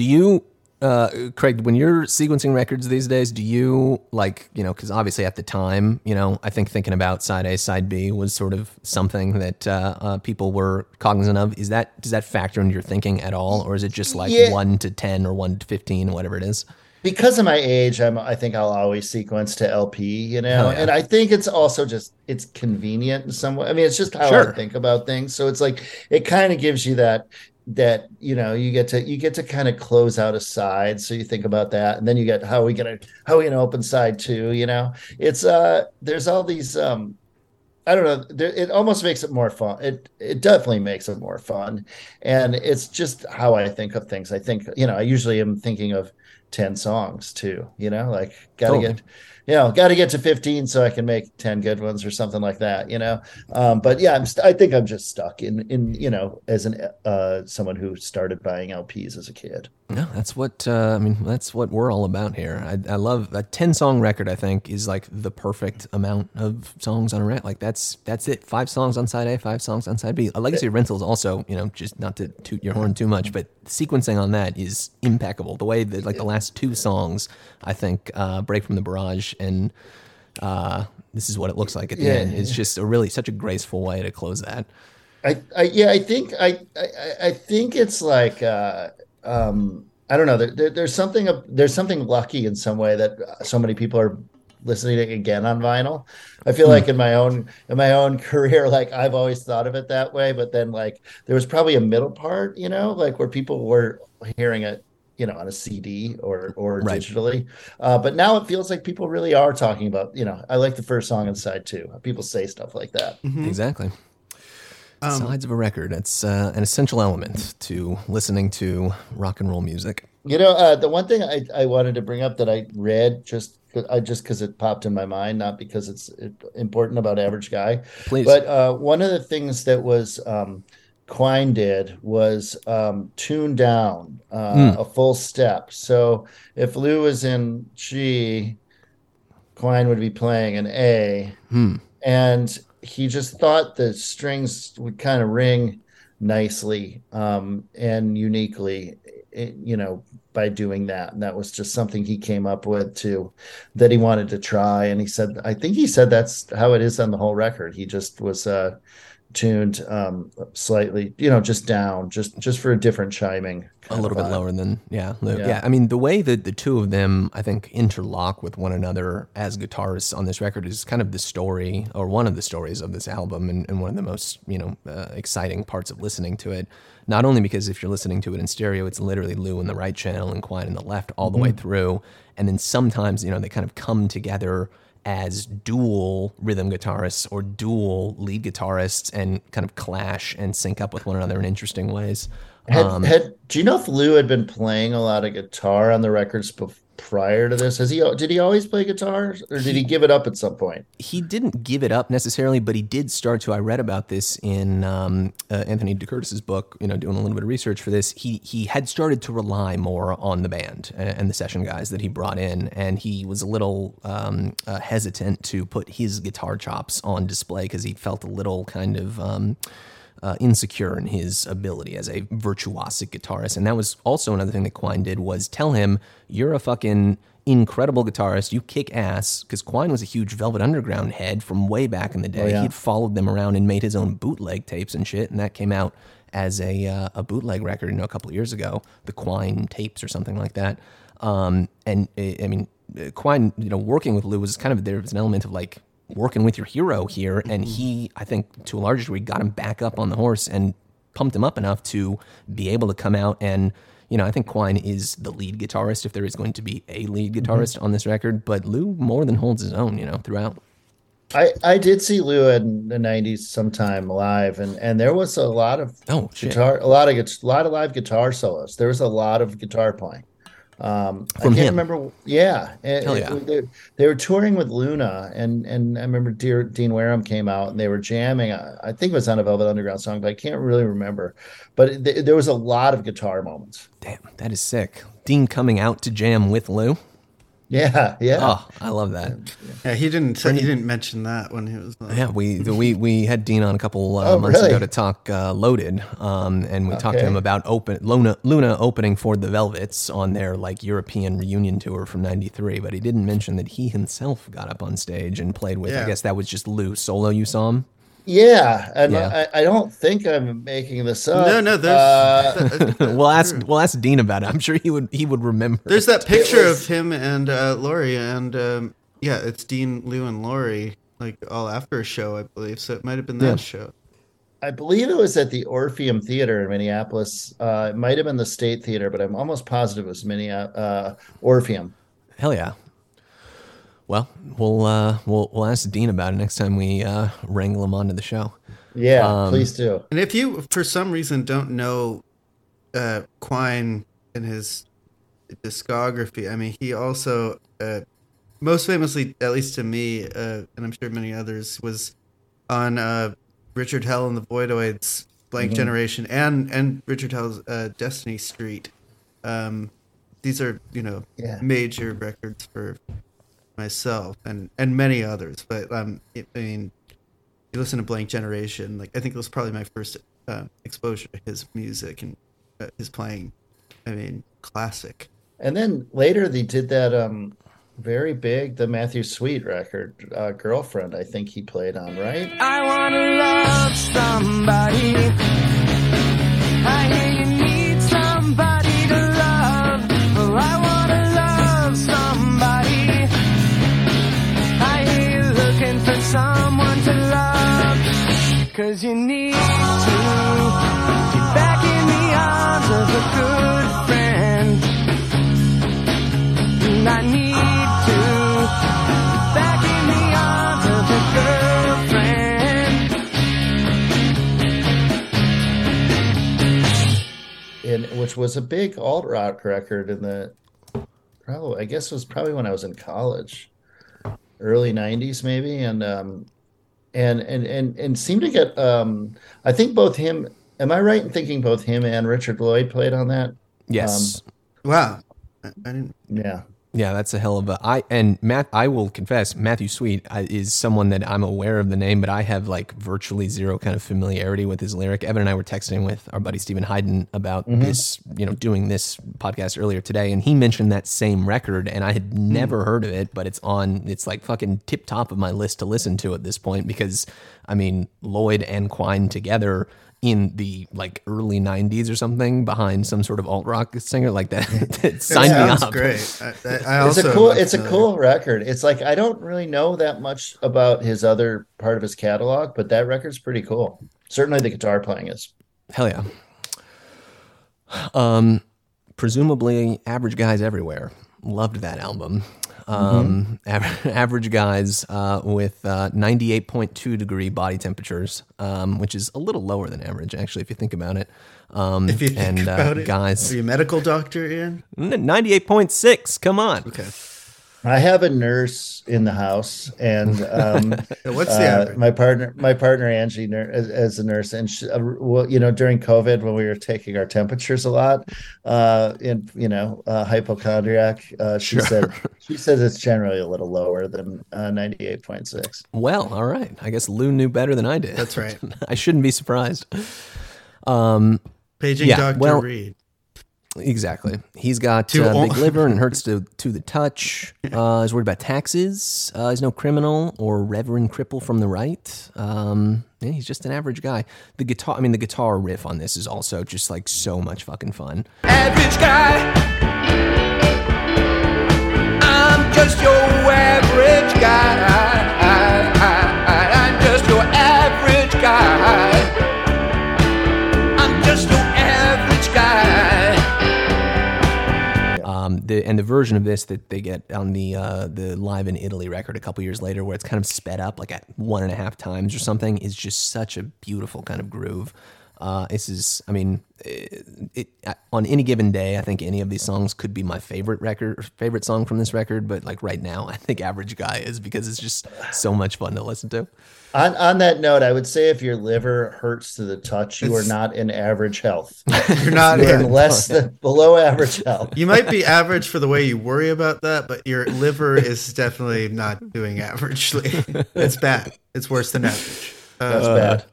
Do you, Craig, when you're sequencing records these days, do you, like, you know, because obviously at the time, you know, I think thinking about side A, side B was sort of something that people were cognizant of. Is that, does that factor into your thinking at all? Or is it just like 1 to 10 or 1 to 15, whatever it is? Because of my age, I think I'll always sequence to LP, you know? Oh, yeah. And I think it's also just, it's convenient in some way. I mean, it's just how I think about things. So it's like, it kind of gives you that, you know, you get to kind of close out a side. So you think about that, and then you get how are we gonna open side two, you know? It's there's all these I don't know, it almost makes it more fun. It definitely makes it more fun. And it's just how I think of things. I think, you know, I usually am thinking of 10 songs too, you know, like gotta get to 15 so I can make 10 good ones or something like that, you know? But yeah, I think I'm just stuck in, you know, as someone who started buying LPs as a kid. No, that's what we're all about here. I love a 10 song record. I think is like the perfect amount of songs on a record. Like that's it. 5 songs on side A, 5 songs on side B. A legacy rentals also, you know, just not to toot your horn too much, but sequencing on that is impeccable. The way that like the last 2 songs, I think, Break from the Barrage and This Is What It Looks Like at the end. It's just such a graceful way to close that. I think it's like I don't know. There's something lucky in some way that so many people are listening to it again on vinyl. I feel like in my own career, like I've always thought of it that way, but then like there was probably a middle part, you know, like where people were hearing it, you know, on a CD or digitally. But now it feels like people really are talking about, you know, I like the first song inside too. People say stuff like that. Mm-hmm. Exactly. Sides of a record. It's an essential element to listening to rock and roll music. You know, the one thing I wanted to bring up that I read just because it popped in my mind, not because it's important about Average Guy. Please. But one of the things that was... Quine did was tune down a full step. So if Lou was in G, Quine would be playing an A, and he just thought the strings would kind of ring nicely and uniquely, you know, by doing that. And that was just something he came up with too, that he wanted to try. And he said, I think he said that's how it is on the whole record. He just was tuned slightly, you know, just down, just for a different chiming, a little bit lower than Lou. Yeah, I mean the way that the two of them I think interlock with one another as guitarists on this record is kind of the story, or one of the stories of this album, and one of the most, you know, exciting parts of listening to it. Not only because if you're listening to it in stereo, it's literally Lou in the right channel and Quine in the left all the way through, and then sometimes, you know, they kind of come together as dual rhythm guitarists or dual lead guitarists and kind of clash and sync up with one another in interesting ways. Do you know if Lou had been playing a lot of guitar on the records prior to this? Did he always play guitar, or did he give it up at some point? He didn't give it up necessarily, but he did start to. I read about this in Anthony DeCurtis's book, you know, doing a little bit of research for this. He had started to rely more on the band and the session guys that he brought in, and he was a little hesitant to put his guitar chops on display because he felt a little kind of... insecure in his ability as a virtuosic guitarist. And that was also another thing that Quine did, was tell him, you're a fucking incredible guitarist, you kick ass, because Quine was a huge Velvet Underground head from way back in the day. He'd followed them around and made his own bootleg tapes and shit, and that came out as a bootleg record, you know, a couple of years ago, the Quine tapes or something like that. I mean, Quine, you know, working with Lou was kind of, there was an element of like working with your hero here, and he, I think, to a large degree, got him back up on the horse and pumped him up enough to be able to come out and, you know, I think Quine is the lead guitarist, if there is going to be a lead guitarist on this record, but Lou more than holds his own, you know, throughout. I did see Lou in the 90s sometime live, and there was a lot of guitar, a lot of live guitar solos. There was a lot of guitar playing. I can't remember. Yeah. They were touring with Luna, and I remember Dean Wareham came out and they were jamming. I think it was on a Velvet Underground song, but I can't really remember. But there was a lot of guitar moments. Damn, that is sick. Dean coming out to jam with Lou. Yeah, yeah. Oh, I love that. Yeah, he didn't mention that when he was on. Yeah, we had Dean on a couple months ago to talk Loaded, and we talked to him about Luna opening for the Velvets on their like European reunion tour from '93. But he didn't mention that he himself got up on stage and played with. Yeah. I guess that was just Lou solo. You saw him. Yeah, and yeah. I don't think I'm making this up. No, there's. We'll ask Dean about it. I'm sure he would remember. There's that picture of him and Lori, and it's Dean, Lou, and Lori, like all after a show, I believe. So it might have been that show. I believe it was at the Orpheum Theater in Minneapolis. It might have been the State Theater, but I'm almost positive it was Orpheum. Hell yeah. Well, we'll ask Dean about it next time we wrangle him onto the show. Yeah, please do. And if you, for some reason, don't know Quine and his discography, I mean, he also, most famously, at least to me, and I'm sure many others, was on Richard Hell and the Voidoids, Blank Generation, and Richard Hell's Destiny Street. These are, major records for myself and many others, but you listen to Blank Generation. Like I think it was probably my first exposure to his music and his playing. I mean, classic. And then later they did that very big the Matthew Sweet record, Girlfriend. I think he played on, right? I want to love somebody. I hear you need somebody to love. Oh, I want to love somebody. For someone to love, 'cause you need to be back in the arms of a good friend. And I need to be back in the arms of a girlfriend. And which was a big alt rock record in the probably, I guess it was probably when I was in college. Early 90s maybe, and seemed to get I think both him, am I right in thinking both him and Richard Lloyd played on that? Yes. Wow. I didn't. Yeah. Yeah, that's a hell of a I will confess Matthew Sweet is someone that I'm aware of the name, but I have like virtually zero kind of familiarity with his lyric. Evan and I were texting with our buddy Stephen Hyden about this, doing this podcast earlier today, and he mentioned that same record, and I had never heard of it, but it's like fucking tip top of my list to listen to at this point because I mean Lloyd and Quine together in the like early 90s or something behind some sort of alt rock singer like that signed me up. Great. It's a cool record. It's like, I don't really know that much about his other part of his catalog, but that record's pretty cool. Certainly the guitar playing is. Hell yeah. Presumably Average Guys everywhere. Loved that album. Average Guys with 98.2 degree body temperatures, which is a little lower than average, actually, if you think about it. Guys, are you a medical doctor, Ian? 98.6. Come on. Okay. I have a nurse in the house, and what's the average? My partner Angie, as a nurse, and she, during COVID when we were taking our temperatures a lot, hypochondriac, she says it's generally a little lower than 98.6. Well, all right, I guess Lou knew better than I did. That's right. I shouldn't be surprised. Paging Dr. Reed. Exactly. He's got big liver and hurts to the touch. He's worried about taxes. He's no criminal or reverend cripple from the right. He's just an average guy. The guitar riff on this is also just like so much fucking fun. Average guy. I'm just your average guy. I'm just your average guy. I'm just your average guy. The version of this that they get on the Live in Italy record a couple years later, where it's kind of sped up like at 1.5 times or something, is just such a beautiful kind of groove. This is, I mean, on any given day, I think any of these songs could be my favorite song from this record. But like right now, I think Average Guy is, because it's just so much fun to listen to. On that note, I would say if your liver hurts to the touch, you are not in average health. You're not in less than below average health. You might be average for the way you worry about that, but your liver is definitely not doing averagely. It's bad. It's worse than average. That's bad.